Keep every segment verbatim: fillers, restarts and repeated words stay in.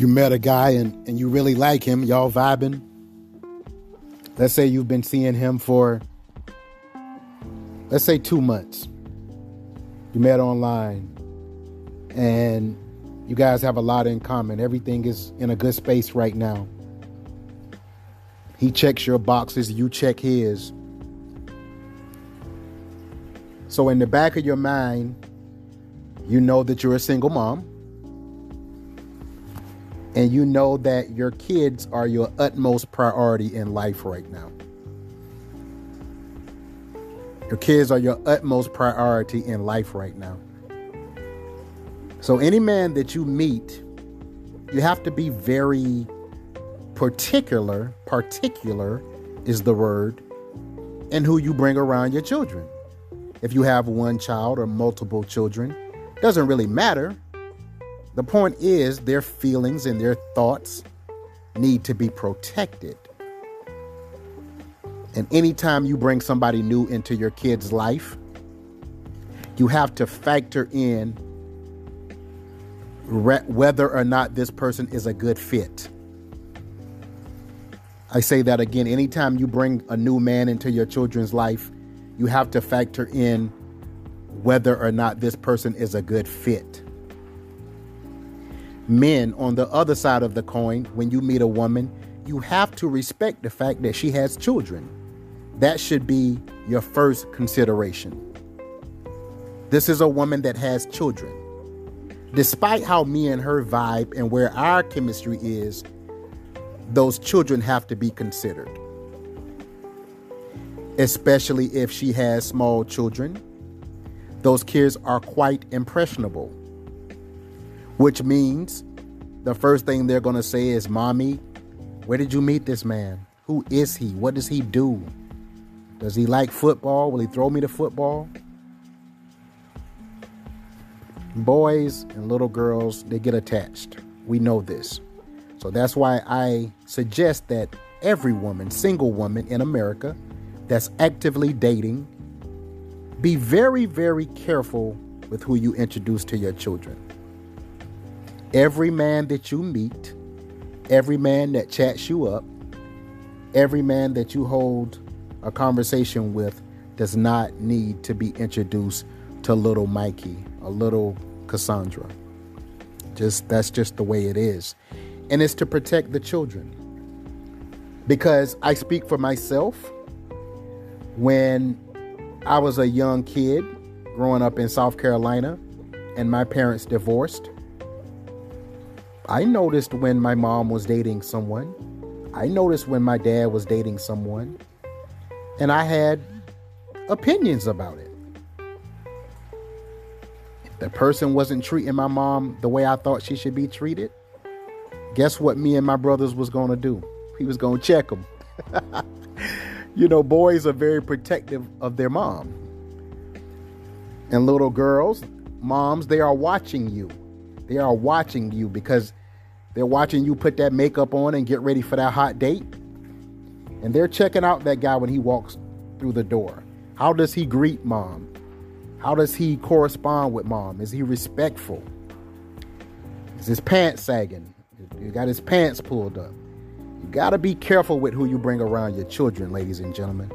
you met a guy and, and you really like him, y'all vibing. Let's say you've been seeing him for, let's say two months. You met online and you guys have a lot in common. Everything is in a good space right now. He checks your boxes, you check his. So in the back of your mind, you know that you're a single mom. And you know that your kids are your utmost priority in life right now. Your kids are your utmost priority in life right now. So any man that you meet, you have to be very particular, particular is the word, in who you bring around your children. If you have one child or multiple children, doesn't really matter. The point is their feelings and their thoughts need to be protected. And anytime you bring somebody new into your kid's life, you have to factor in re- whether or not this person is a good fit. I say that again. Anytime you bring a new man into your children's life, you have to factor in whether or not this person is a good fit. Men, on the other side of the coin, when you meet a woman, you have to respect the fact that she has children. That should be your first consideration. This is a woman that has children. Despite how me and her vibe and where our chemistry is, those children have to be considered, especially if she has small children. Those kids are quite impressionable, which means the first thing they're going to say is, "Mommy, where did you meet this man? Who is he? What does he do? Does he like football? Will he throw me the football?" Boys and little girls, they get attached. We know this. So that's why I suggest that every woman, single woman in America that's actively dating, be very, very careful with who you introduce to your children. Every man that you meet, every man that chats you up, every man that you hold a conversation with does not need to be introduced to little Mikey, a little Cassandra. Just that's just the way it is. And it's to protect the children. Because I speak for myself. When I was a young kid growing up in South Carolina and my parents divorced, I noticed when my mom was dating someone. I noticed when my dad was dating someone. And I had opinions about it. If the person wasn't treating my mom the way I thought she should be treated, guess what me and my brothers was going to do? He was going to check them. You know, boys are very protective of their mom. And little girls, moms, they are watching you. They are watching you because they're watching you put that makeup on and get ready for that hot date. And they're checking out that guy when he walks through the door. How does he greet mom? How does he correspond with mom? Is he respectful? Is his pants sagging? You got his pants pulled up. You got to be careful with who you bring around your children, ladies and gentlemen,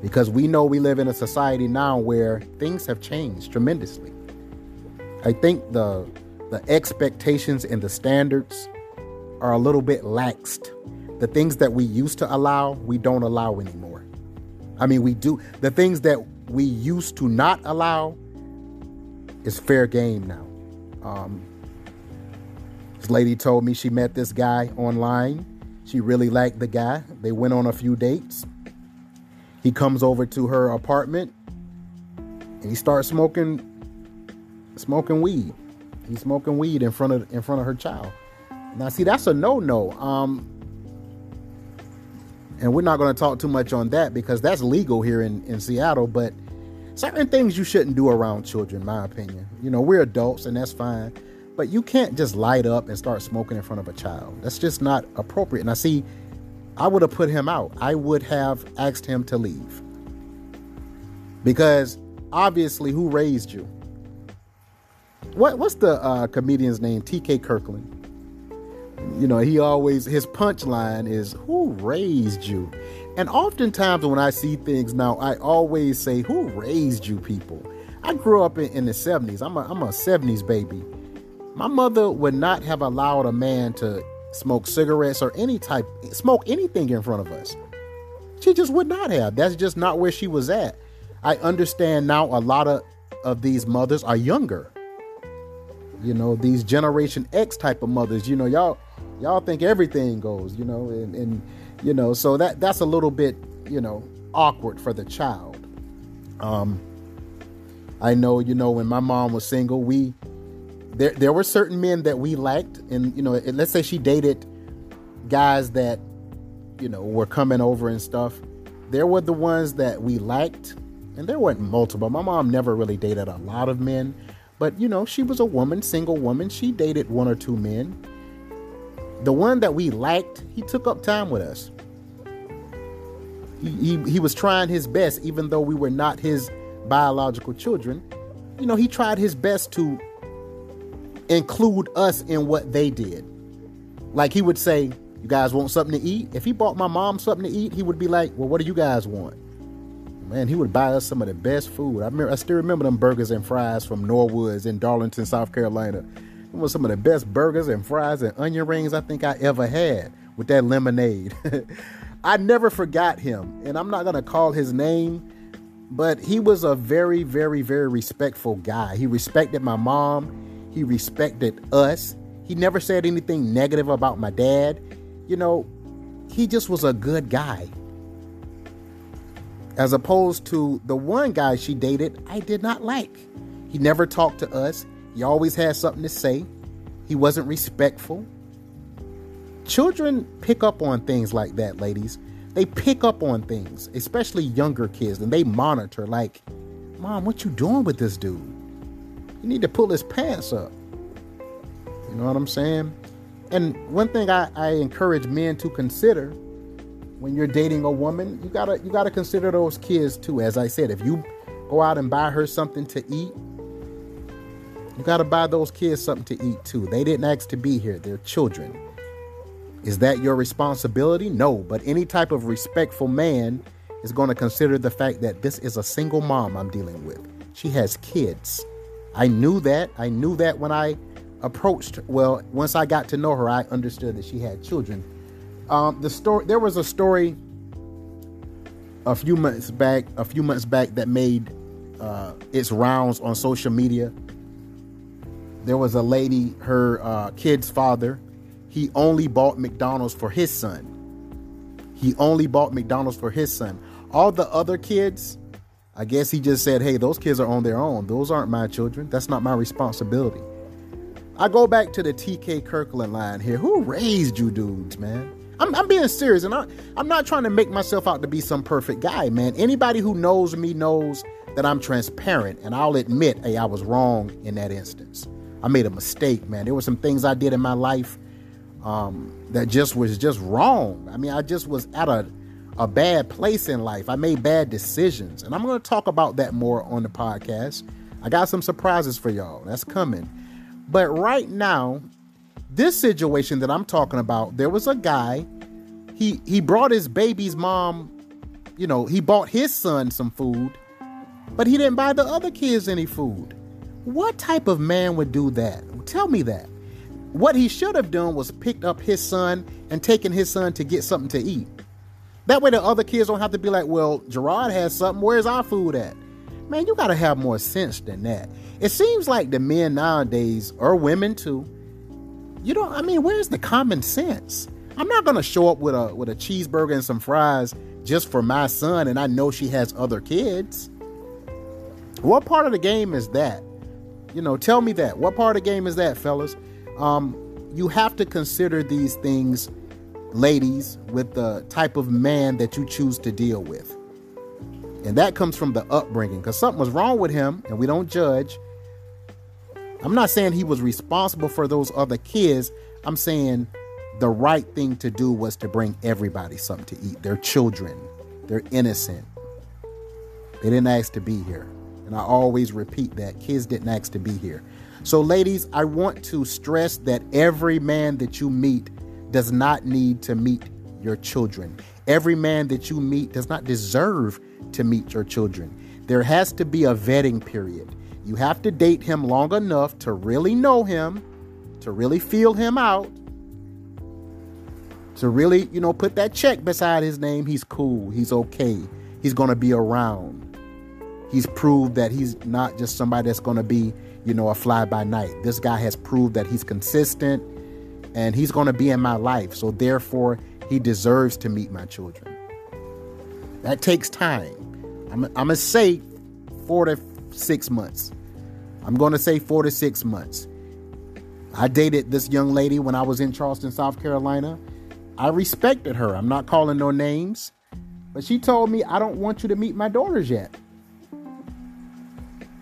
because we know we live in a society now where things have changed tremendously. I think the the expectations and the standards are a little bit laxed. The things that we used to allow, we don't allow anymore. I mean, we do. The things that we used to not allow is fair game now. Um, This lady told me she met this guy online. She really liked the guy. They went on a few dates. He comes over to her apartment and he starts smoking smoking weed. He's smoking weed in front of in front of her child. Now, see, that's a no-no. Um, and we're not going to talk too much on that because that's legal here in, in Seattle. But certain things you shouldn't do around children, in my opinion. You know, we're adults and that's fine. But you can't just light up and start smoking in front of a child. That's just not appropriate. And I see, I would have put him out. I would have asked him to leave. Because obviously, who raised you? What What's the uh, comedian's name? T K Kirkland. You know, he always, his punchline is, who raised you? And oftentimes when I see things now, I always say, who raised you people? I grew up in, in the seventies. I'm a, I'm a seventies baby. My mother would not have allowed a man to smoke cigarettes or any type, smoke anything in front of us. She just would not have. That's just not where she was at. I understand now a lot of, of these mothers are younger. You know, these Generation X type of mothers, you know, y'all, y'all think everything goes, you know, and, and, you know, so that that's a little bit, you know, awkward for the child. Um, I know, you know, when my mom was single, we, there, there were certain men that we liked, and, you know, let's say she dated guys that, you know, were coming over and stuff. There were the ones that we liked, and there weren't multiple. My mom never really dated a lot of men. But, you know, she was a woman, single woman. She dated one or two men. The one that we liked, he took up time with us. He, he, he was trying his best, even though we were not his biological children. You know, he tried his best to include us in what they did. Like he would say, you guys want something to eat? If he bought my mom something to eat, he would be like, well, what do you guys want? Man, he would buy us some of the best food. I remember, I still remember them burgers and fries from Norwoods in Darlington, South Carolina. It was some of the best burgers and fries and onion rings I think I ever had with that lemonade. I never forgot him, and I'm not going to call his name, but he was a very, very, very respectful guy. He respected my mom. He respected us. He never said anything negative about my dad. You know, he just was a good guy. As opposed to the one guy she dated, I did not like. He never talked to us. He always had something to say. He wasn't respectful. Children pick up on things like that, ladies. They pick up on things, especially younger kids, and they monitor like, Mom, what you doing with this dude? You need to pull his pants up. You know what I'm saying? And one thing I, I encourage men to consider when you're dating a woman, you gotta you gotta consider those kids too. As I said, if you go out and buy her something to eat, you gotta buy those kids something to eat too. They didn't ask to be here. They're children. Is that your responsibility? No, but any type of respectful man is gonna consider the fact that this is a single mom I'm dealing with. She has kids. I knew that. I knew that when I approached her. Well, once I got to know her, I understood that she had children. Um, the story, there was a story a few months back, a few months back that made uh, its rounds on social media. There was a lady, her uh, kid's father, he only bought McDonald's for his son. He only bought McDonald's for his son. All the other kids, I guess he just said, hey, those kids are on their own. Those aren't my children. That's not my responsibility. I go back to the T K Kirkland line here. Who raised you dudes, man? I'm, I'm being serious, and I, I'm not trying to make myself out to be some perfect guy, man. Anybody who knows me knows that I'm transparent, and I'll admit, hey, I was wrong in that instance. I made a mistake, man. There were some things I did in my life um, that just was just wrong. I mean, I just was at a, a bad place in life. I made bad decisions, and I'm going to talk about that more on the podcast. I got some surprises for y'all. That's coming. But right now, this situation that I'm talking about, there was a guy, he he brought his baby's mom, you know, he bought his son some food, but he didn't buy the other kids any food. What type of man would do that? Tell me that. What he should have done was picked up his son and taken his son to get something to eat. That way the other kids don't have to be like, well, Gerard has something, where's our food at? Man, you got to have more sense than that. It seems like the men nowadays, or women too, you know, I mean, where's the common sense? I'm not going to show up with a with a cheeseburger and some fries just for my son, and I know she has other kids. What part of the game is that? You know, tell me that. What part of the game is that, fellas? Um, you have to consider these things, ladies, with the type of man that you choose to deal with. And that comes from the upbringing, because something was wrong with him, and we don't judge. I'm not saying he was responsible for those other kids. I'm saying the right thing to do was to bring everybody something to eat. They're children. They're innocent. They didn't ask to be here. And I always repeat that. Kids didn't ask to be here. So ladies, I want to stress that every man that you meet does not need to meet your children. Every man that you meet does not deserve to meet your children. There has to be a vetting period. You have to date him long enough to really know him, to really feel him out, to really, you know, put that check beside his name. He's cool. He's okay. He's going to be around. He's proved that he's not just somebody that's going to be, you know, a fly by night. This guy has proved that he's consistent and he's going to be in my life. So therefore, he deserves to meet my children. That takes time. I'm, I'm going to say four to six months. I'm going to say four to six months. I dated this young lady when I was in Charleston, South Carolina. I respected her. I'm not calling no names, but she told me, I don't want you to meet my daughters yet.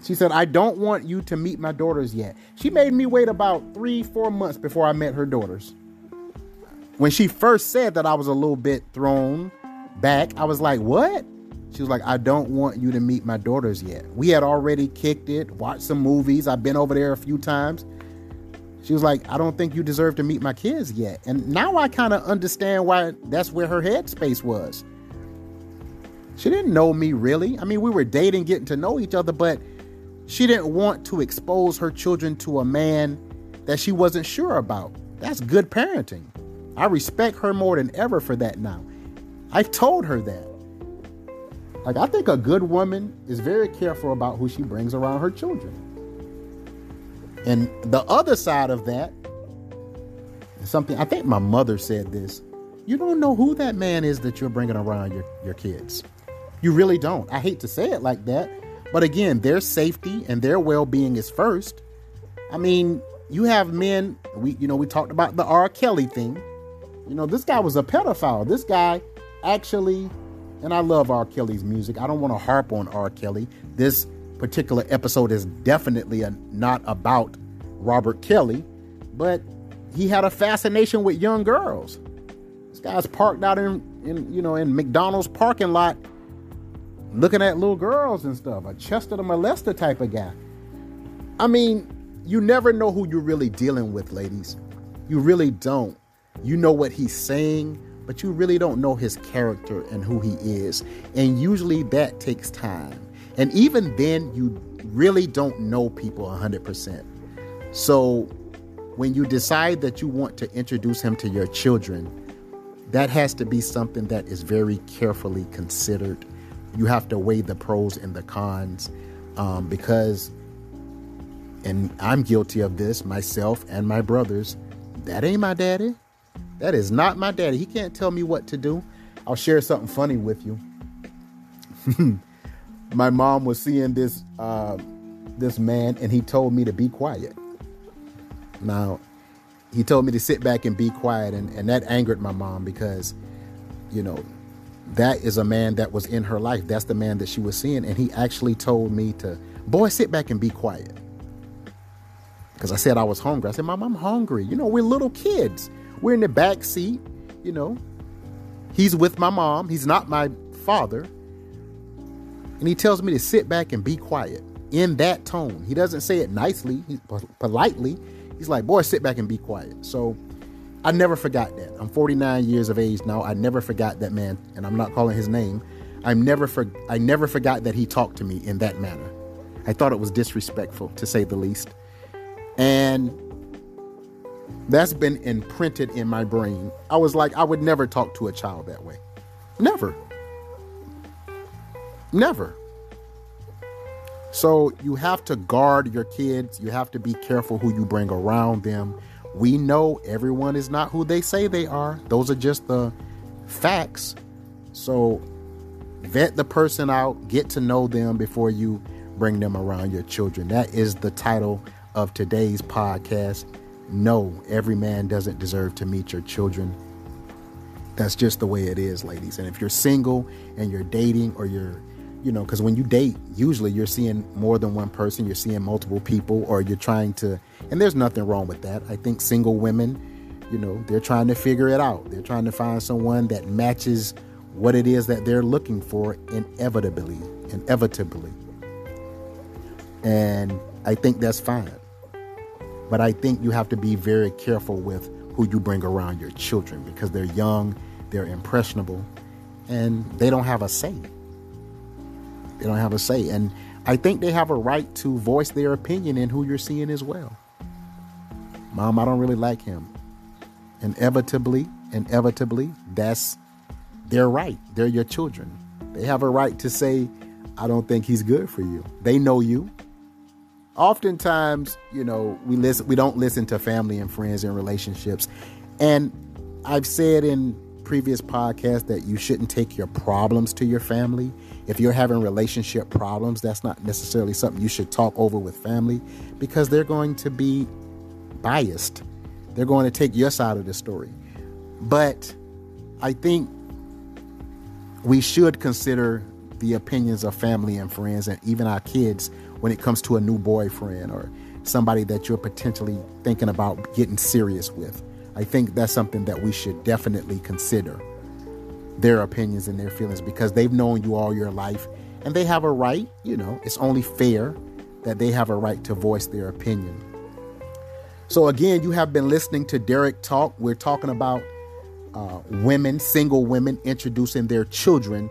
She said, I don't want you to meet my daughters yet. She made me wait about three, four months before I met her daughters. When she first said that, I was a little bit thrown back. I was like, what? She was like, I don't want you to meet my daughters yet. We had already kicked it, watched some movies. I've been over there a few times. She was like, I don't think you deserve to meet my kids yet. And now I kind of understand why that's where her headspace was. She didn't know me really. I mean, we were dating, getting to know each other, but she didn't want to expose her children to a man that she wasn't sure about. That's good parenting. I respect her more than ever for that now. I've told her that. Like, I think a good woman is very careful about who she brings around her children. And the other side of that, something, I think my mother said this, you don't know who that man is that you're bringing around your, your kids. You really don't. I hate to say it like that, but again, their safety and their well-being is first. I mean, you have men, we, you know, we talked about the R. Kelly thing. You know, this guy was a pedophile. This guy actually, and I love R. Kelly's music. I don't want to harp on R. Kelly. This particular episode is definitely a, not about Robert Kelly, but he had a fascination with young girls. This guy's parked out in, in you know, in McDonald's parking lot, looking at little girls and stuff. A Chester the Molester type of guy. I mean, you never know who you're really dealing with, ladies. You really don't. You know what he's saying, but you really don't know his character and who he is. And usually that takes time. And even then, you really don't know people one hundred percent. So when you decide that you want to introduce him to your children, that has to be something that is very carefully considered. You have to weigh the pros and the cons um, because, and I'm guilty of this, myself and my brothers, that ain't my daddy. That is not my daddy. He can't tell me what to do. I'll share something funny with you. My mom was seeing this uh, this man, and he told me to be quiet. Now, he told me to sit back and be quiet, and, and that angered my mom because, you know, that is a man that was in her life. That's the man that she was seeing, and he actually told me to, boy, sit back and be quiet. Because I said I was hungry. I said, Mom, I'm hungry. You know, we're little kids. We're in the back seat, you know. He's with my mom. He's not my father. And he tells me to sit back and be quiet in that tone. He doesn't say it nicely, he, politely. He's like, boy, sit back and be quiet. So I never forgot that. I'm forty-nine years of age now. I never forgot that man. And I'm not calling his name. I'm never for, I never forgot that he talked to me in that manner. I thought it was disrespectful, to say the least. And that's been imprinted in my brain. I was like, I would never talk to a child that way. Never. Never. So you have to guard your kids. You have to be careful who you bring around them. We know everyone is not who they say they are. Those are just the facts. So vet the person out, get to know them before you bring them around your children. That is the title of today's podcast. No, every man doesn't deserve to meet your children. That's just the way it is, ladies. And if you're single and you're dating or you're You know, because when you date, usually you're seeing more than one person, you're seeing multiple people, or you're trying to, and there's nothing wrong with that. I think single women, you know, they're trying to figure it out. They're trying to find someone that matches what it is that they're looking for inevitably, inevitably. And I think that's fine. But I think you have to be very careful with who you bring around your children, because they're young, they're impressionable, and they don't have a say. They don't have a say. And I think they have a right to voice their opinion in who you're seeing as well. Mom, I don't really like him. Inevitably, inevitably, that's their right. They're your children. They have a right to say, I don't think he's good for you. They know you. Oftentimes, you know, we listen, we don't listen to family and friends in relationships. And I've said in previous podcasts that you shouldn't take your problems to your family. If you're having relationship problems, that's not necessarily something you should talk over with family, because they're going to be biased. They're going to take your side of the story. But I think we should consider the opinions of family and friends, and even our kids, when it comes to a new boyfriend or somebody that you're potentially thinking about getting serious with. I think that's something that we should definitely consider, their opinions and their feelings, because they've known you all your life and they have a right, you know, it's only fair that they have a right to voice their opinion. So again, you have been listening to Derrick Talk. We're talking about uh, women, single women, introducing their children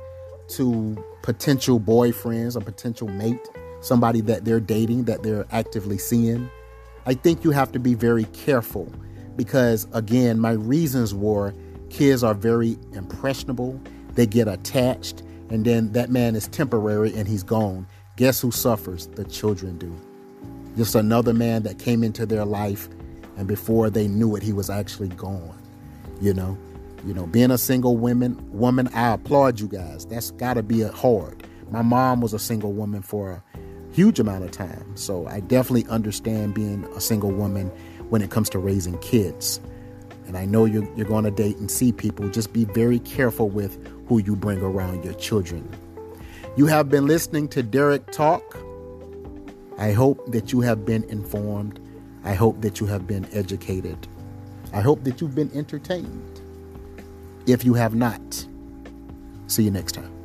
to potential boyfriends, a potential mate, somebody that they're dating, that they're actively seeing. I think you have to be very careful because, again, my reasons were kids are very impressionable. They get attached, and then that man is temporary and he's gone. Guess who suffers? The children do. Just another man that came into their life, and before they knew it, he was actually gone. You know, you know, being a single woman, woman, I applaud you guys. That's got to be hard. My mom was a single woman for a huge amount of time. So I definitely understand being a single woman when it comes to raising kids. And I know you're, you're going to date and see people. Just be very careful with who you bring around your children. You have been listening to Derrick Talk. I hope that you have been informed. I hope that you have been educated. I hope that you've been entertained. If you have not, see you next time.